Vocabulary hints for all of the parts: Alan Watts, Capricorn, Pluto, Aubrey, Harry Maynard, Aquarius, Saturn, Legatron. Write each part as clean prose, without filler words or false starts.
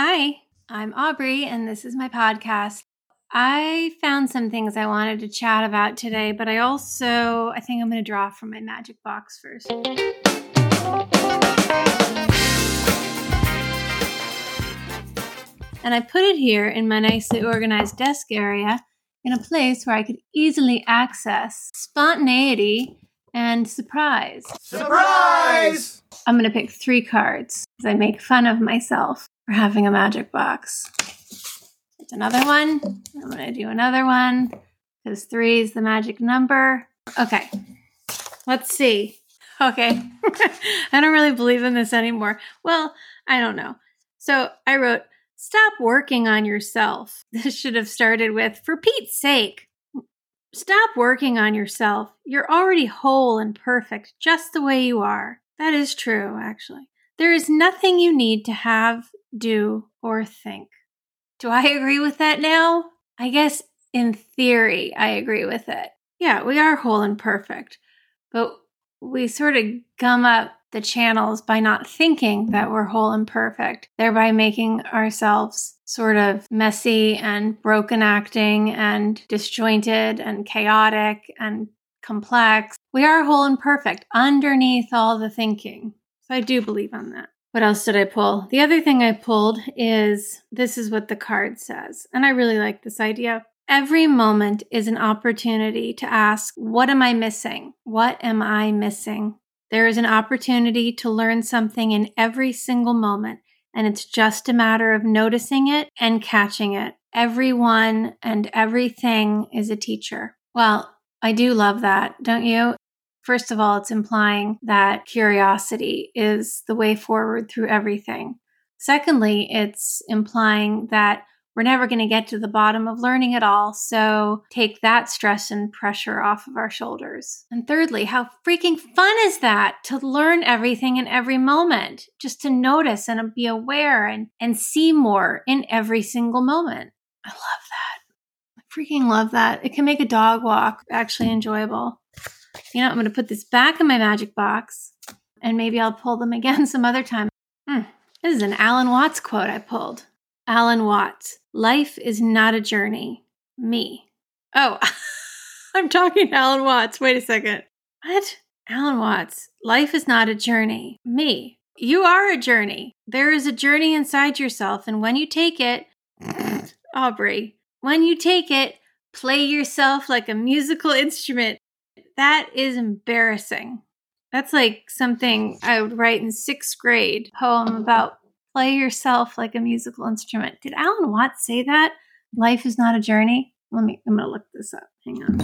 Hi, I'm Aubrey, and this is my podcast. I found some things I wanted to chat about today, but I think I'm going to draw from my magic box first. And I put it here in my nicely organized desk area in a place where I could easily access spontaneity and surprise. Surprise! I'm going to pick three cards because I make fun of myself for having a magic box. It's another one. I'm going to do another one because 3 is the magic number. Okay, let's see. Okay, I don't really believe in this anymore. Well, I don't know. So I wrote, stop working on yourself. This should have started with, for Pete's sake, stop working on yourself. You're already whole and perfect just the way you are. That is true, actually. There is nothing you need to have, do, or think. Do I agree with that now? I guess in theory, I agree with it. Yeah, we are whole and perfect, but we sort of gum up the channels by not thinking that we're whole and perfect, thereby making ourselves sort of messy and broken acting and disjointed and chaotic and complex. We are whole and perfect underneath all the thinking. So I do believe on that. What else did I pull? The other thing I pulled is, this is what the card says. And I really like this idea. Every moment is an opportunity to ask, what am I missing? What am I missing? There is an opportunity to learn something in every single moment. And it's just a matter of noticing it and catching it. Everyone and everything is a teacher. Well, I do love that, don't you? First of all, it's implying that curiosity is the way forward through everything. Secondly, it's implying that we're never going to get to the bottom of learning it all, so take that stress and pressure off of our shoulders. And thirdly, how freaking fun is that to learn everything in every moment, just to notice and be aware and see more in every single moment. I love that. I freaking love that. It can make a dog walk actually enjoyable. You know, I'm going to put this back in my magic box, and maybe I'll pull them again some other time. This is an Alan Watts quote I pulled. Alan Watts, life is not a journey. Me. Oh, I'm talking to Alan Watts. Wait a second. What? Alan Watts, life is not a journey. Me. You are a journey. There is a journey inside yourself, and when you take it, Aubrey, when you take it, play yourself like a musical instrument. That is embarrassing. That's like something I would write in 6th grade, poem about play yourself like a musical instrument. Did Alan Watts say that? Life is not a journey. I'm going to look this up. Hang on.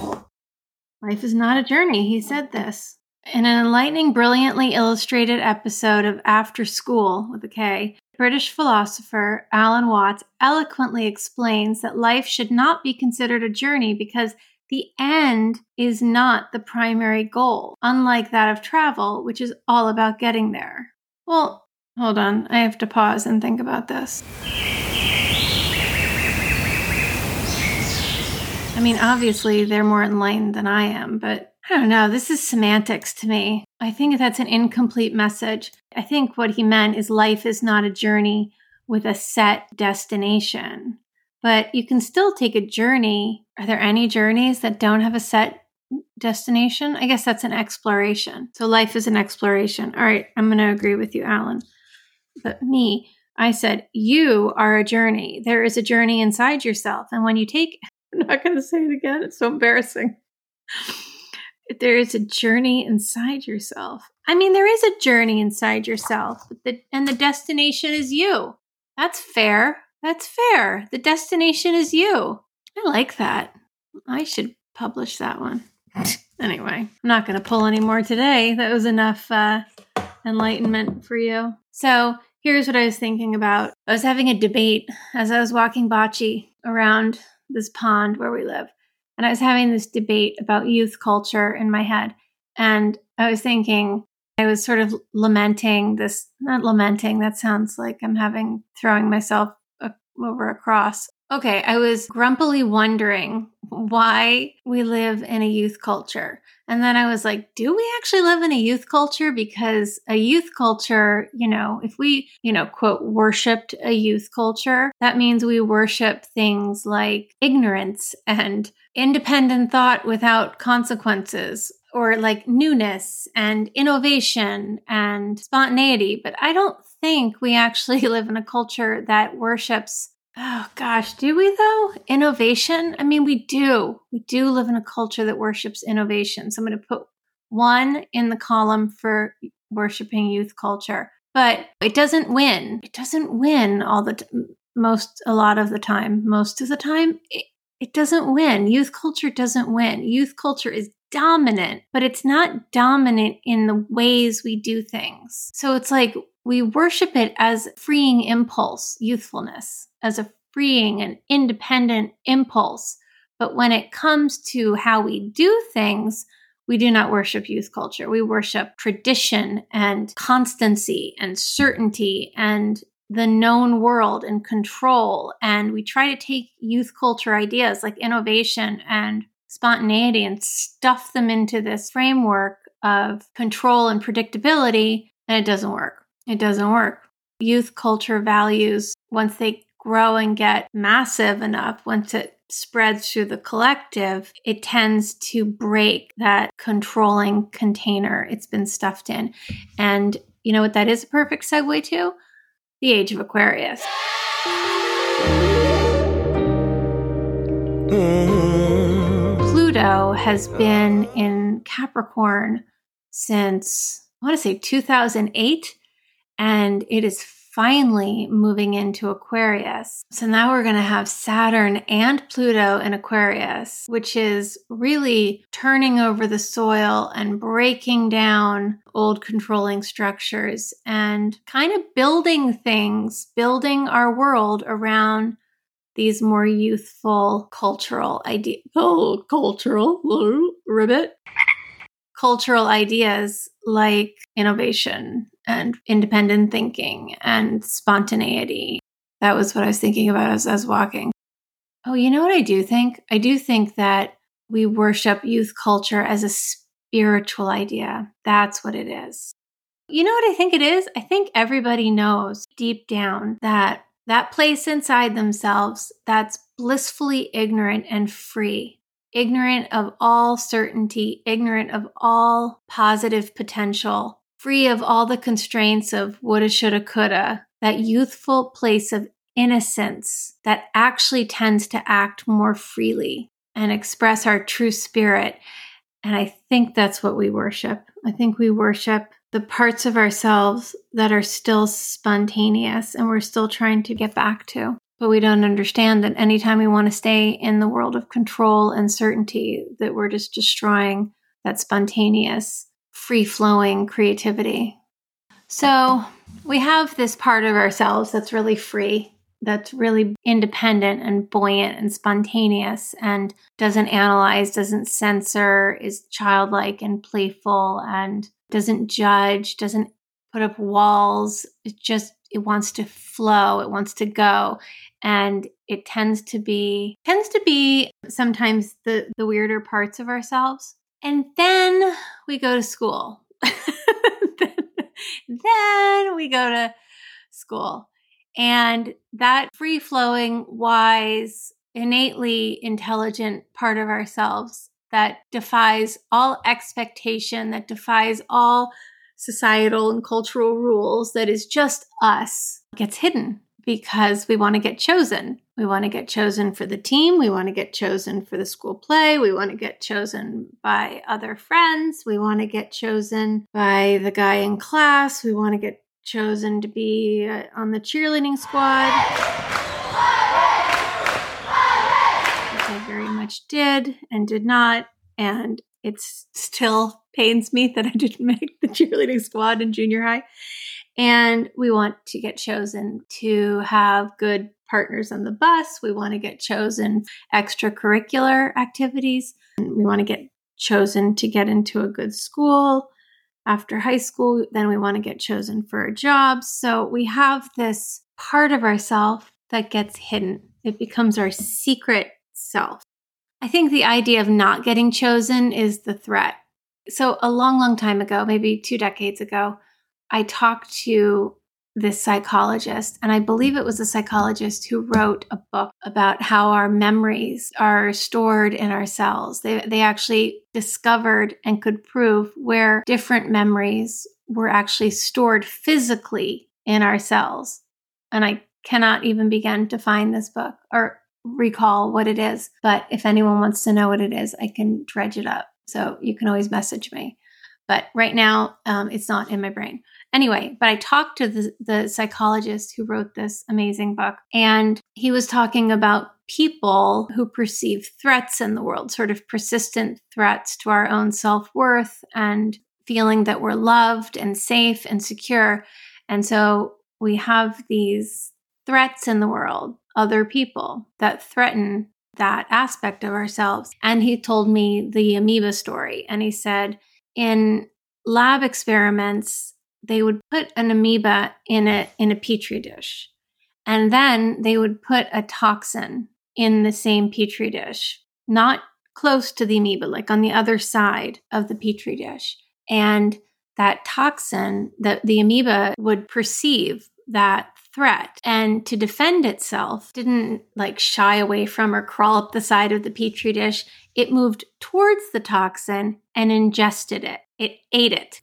Life is not a journey. He said this in an enlightening, brilliantly illustrated episode of After School with a K. British philosopher Alan Watts eloquently explains that life should not be considered a journey because the end is not the primary goal, unlike that of travel, which is all about getting there. Well, hold on. I have to pause and think about this. I mean, obviously, they're more enlightened than I am, but I don't know. This is semantics to me. I think that's an incomplete message. I think what he meant is life is not a journey with a set destination. But you can still take a journey. Are there any journeys that don't have a set destination? I guess that's an exploration. So life is an exploration. All right, I'm going to agree with you, Alan. But me, I said, you are a journey. There is a journey inside yourself. And when you take, I'm not going to say it again. It's so embarrassing. There is a journey inside yourself. I mean, there is a journey inside yourself, but and the destination is you. That's fair. That's fair. The destination is you. I like that. I should publish that one. Anyway, I'm not going to pull any more today. That was enough enlightenment for you. So here's what I was thinking about. I was having a debate as I was walking bocce around this pond where we live. And I was having this debate about youth culture in my head. And I was thinking, I was sort of lamenting this, not lamenting, that sounds like I'm throwing myself over a cross. Okay, I was grumpily wondering why we live in a youth culture. And then I was like, do we actually live in a youth culture? Because a youth culture, if we, quote, worshiped a youth culture, that means we worship things like ignorance and independent thought without consequences, or like newness and innovation and spontaneity. But I don't think we actually live in a culture that worships, oh gosh, do we though? Innovation? I mean, we do. We do live in a culture that worships innovation. So I'm going to put 1 in the column for worshiping youth culture. But it doesn't win. It doesn't win most of the time. It doesn't win. Youth culture doesn't win. Youth culture is dominant, but it's not dominant in the ways we do things. So it's like we worship it as freeing impulse, youthfulness, as a freeing and independent impulse. But when it comes to how we do things, we do not worship youth culture. We worship tradition and constancy and certainty and the known world and control. And we try to take youth culture ideas like innovation and spontaneity and stuff them into this framework of control and predictability, and it doesn't work. It doesn't work. Youth culture values, once they grow and get massive enough, once it spreads through the collective, it tends to break that controlling container it's been stuffed in. And you know what that is a perfect segue to? The age of Aquarius. Pluto has been in Capricorn since, I want to say 2008, and it is finally moving into Aquarius. So now we're going to have Saturn and Pluto in Aquarius, which is really turning over the soil and breaking down old controlling structures and kind of building things, building our world around these more youthful cultural ideas. Oh, cultural, ribbit. Cultural ideas like innovation and independent thinking and spontaneity. That was what I was thinking about as I was walking. Oh, you know what I do think? I do think that we worship youth culture as a spiritual idea. That's what it is. You know what I think it is? I think everybody knows deep down that that place inside themselves that's blissfully ignorant and free. Ignorant of all certainty, ignorant of all positive potential, free of all the constraints of woulda, shoulda, coulda, that youthful place of innocence that actually tends to act more freely and express our true spirit. And I think that's what we worship. I think we worship the parts of ourselves that are still spontaneous and we're still trying to get back to. But we don't understand that anytime we want to stay in the world of control and certainty, that we're just destroying that spontaneous, free-flowing creativity. So we have this part of ourselves that's really free, that's really independent and buoyant and spontaneous and doesn't analyze, doesn't censor, is childlike and playful and doesn't judge, doesn't put up walls. It wants to flow, it wants to go, and it tends to be sometimes the weirder parts of ourselves. And then we go to school. Then we go to school. And that free-flowing, wise, innately intelligent part of ourselves that defies all expectation, that defies all societal and cultural rules, that is just us, gets hidden because we want to get chosen. We want to get chosen for the team. We want to get chosen for the school play. We want to get chosen by other friends. We want to get chosen by the guy in class. We want to get chosen to be on the cheerleading squad, which I very much did and did not. And it still pains me that I didn't make the cheerleading squad in junior high. And we want to get chosen to have good partners on the bus. We want to get chosen extracurricular activities. We want to get chosen to get into a good school after high school. Then we want to get chosen for a job. So we have this part of ourselves that gets hidden. It becomes our secret self. I think the idea of not getting chosen is the threat. So a long, long time ago, maybe 2 decades ago, I talked to this psychologist, and I believe it was a psychologist who wrote a book about how our memories are stored in our cells. They actually discovered and could prove where different memories were actually stored physically in our cells. And I cannot even begin to find this book or recall what it is. But if anyone wants to know what it is, I can dredge it up. So you can always message me. But right now, it's not in my brain. Anyway, but I talked to the psychologist who wrote this amazing book, and he was talking about people who perceive threats in the world, sort of persistent threats to our own self-worth and feeling that we're loved and safe and secure. And so we have these threats in the world, other people that threaten that aspect of ourselves. And he told me the amoeba story, and he said, in lab experiments, they would put an amoeba in a petri dish, and then they would put a toxin in the same petri dish, not close to the amoeba, like on the other side of the petri dish. And that toxin, the amoeba would perceive that threat, and to defend itself, didn't like shy away from or crawl up the side of the petri dish. It moved towards the toxin and ingested it. It ate it.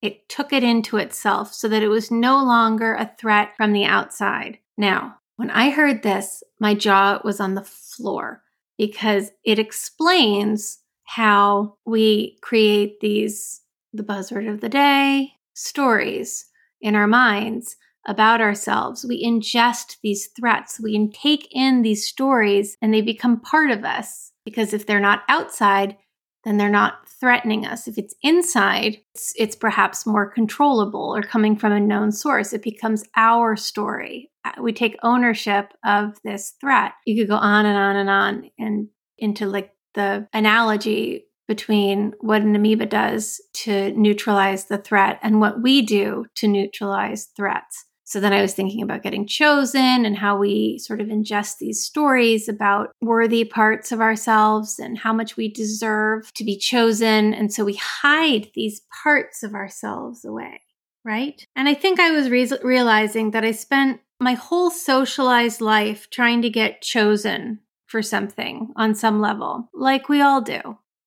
It took it into itself so that it was no longer a threat from the outside. Now, when I heard this, my jaw was on the floor, because it explains how we create these, the buzzword of the day, stories in our minds about ourselves. We ingest these threats. We take in these stories, and they become part of us, because if they're not outside, then they're not threatening us. If it's inside, it's perhaps more controllable or coming from a known source. It becomes our story. We take ownership of this threat. You could go on and on and on, and into like the analogy between what an amoeba does to neutralize the threat and what we do to neutralize threats. So then I was thinking about getting chosen and how we sort of ingest these stories about worthy parts of ourselves and how much we deserve to be chosen. And so we hide these parts of ourselves away, right? And I think I was realizing that I spent my whole socialized life trying to get chosen for something on some level, like we all do,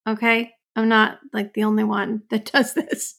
okay? I'm not like the only one that does this.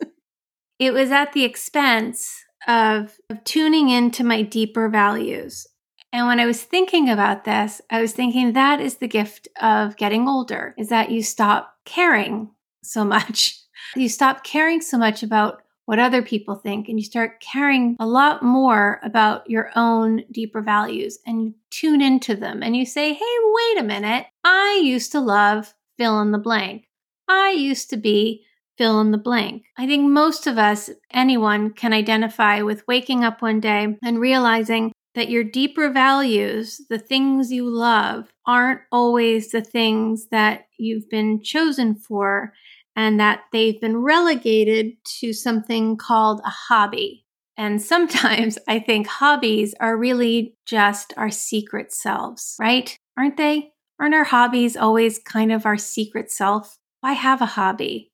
It was at the expense of tuning into my deeper values. And when I was thinking about this, I was thinking that is the gift of getting older, is that you stop caring so much. You stop caring so much about what other people think, and you start caring a lot more about your own deeper values, and you tune into them and you say, hey, wait a minute. I used to love fill in the blank. I used to be fill in the blank. I think most of us, anyone, can identify with waking up one day and realizing that your deeper values, the things you love, aren't always the things that you've been chosen for, and that they've been relegated to something called a hobby. And sometimes I think hobbies are really just our secret selves, right? Aren't they? Aren't our hobbies always kind of our secret self? Why have a hobby?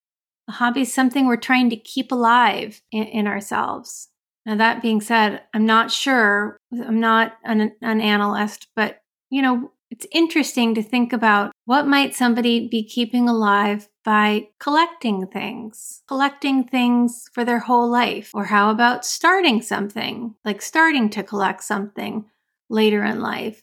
A hobby is something we're trying to keep alive in ourselves. Now, that being said, I'm not sure. I'm not an analyst, but, it's interesting to think about what might somebody be keeping alive by collecting things for their whole life. Or how about starting something, like starting to collect something later in life?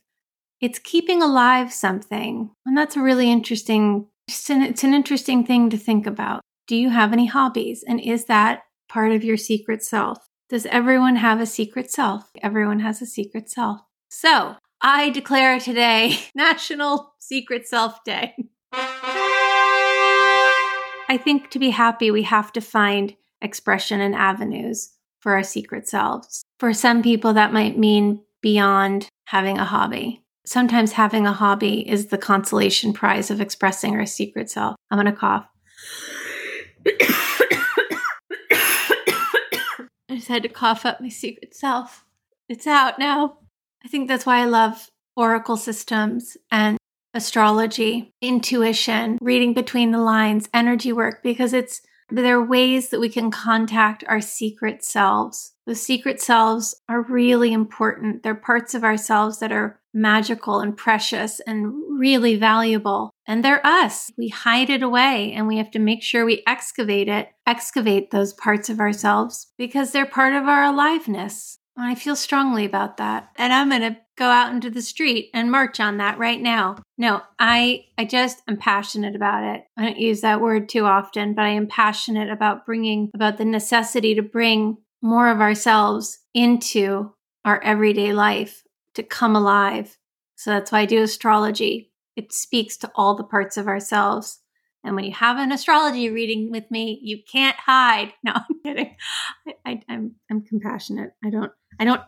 It's keeping alive something. And that's a really interesting, it's an interesting thing to think about. Do you have any hobbies? And is that part of your secret self? Does everyone have a secret self? Everyone has a secret self. So I declare today National Secret Self Day. I think to be happy, we have to find expression and avenues for our secret selves. For some people, that might mean beyond having a hobby. Sometimes having a hobby is the consolation prize of expressing our secret self. I'm going to cough. I just had to cough up my secret self. It's out now. I think that's why I love oracle systems and astrology, intuition, reading between the lines, energy work, because there are ways that we can contact our secret selves. Those secret selves are really important. They're parts of ourselves that are magical and precious and really valuable. And they're us. We hide it away and we have to make sure we excavate those parts of ourselves because they're part of our aliveness. And I feel strongly about that. And I'm going to go out into the street and march on that right now. No, I'm passionate about it. I don't use that word too often, but I am passionate about the necessity to bring more of ourselves into our everyday life to come alive. So that's why I do astrology. It speaks to all the parts of ourselves. And when you have an astrology reading with me, you can't hide. No, I'm kidding. I'm compassionate. I don't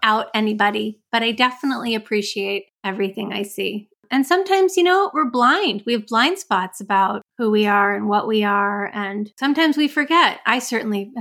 out anybody, but I definitely appreciate everything I see. And sometimes, we're blind. We have blind spots about who we are and what we are. And sometimes we forget.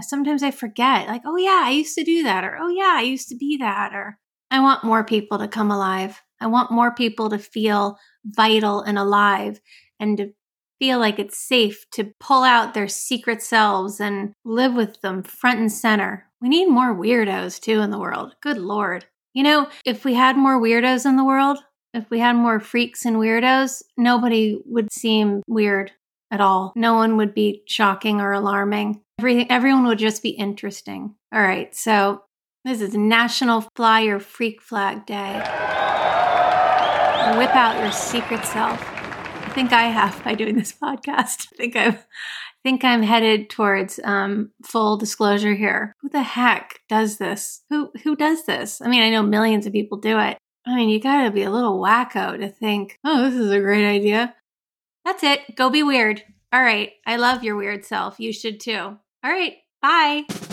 Sometimes I forget. Like, oh yeah, I used to do that. Or, oh yeah, I used to be that. Or I want more people to come alive. I want more people to feel vital and alive and to feel like it's safe to pull out their secret selves and live with them front and center. We need more weirdos too in the world. Good Lord. If we had more weirdos in the world, if we had more freaks and weirdos, nobody would seem weird at all. No one would be shocking or alarming. Everyone would just be interesting. All right, so this is National Fly Your Freak Flag Day. Whip out your secret self. I think I have by doing this podcast. I think I'm headed towards full disclosure here. Who the heck does this? Who does this? I mean, I know millions of people do it. I mean, you got to be a little wacko to think, oh, this is a great idea. That's it. Go be weird. All right. I love your weird self. You should too. All right. Bye.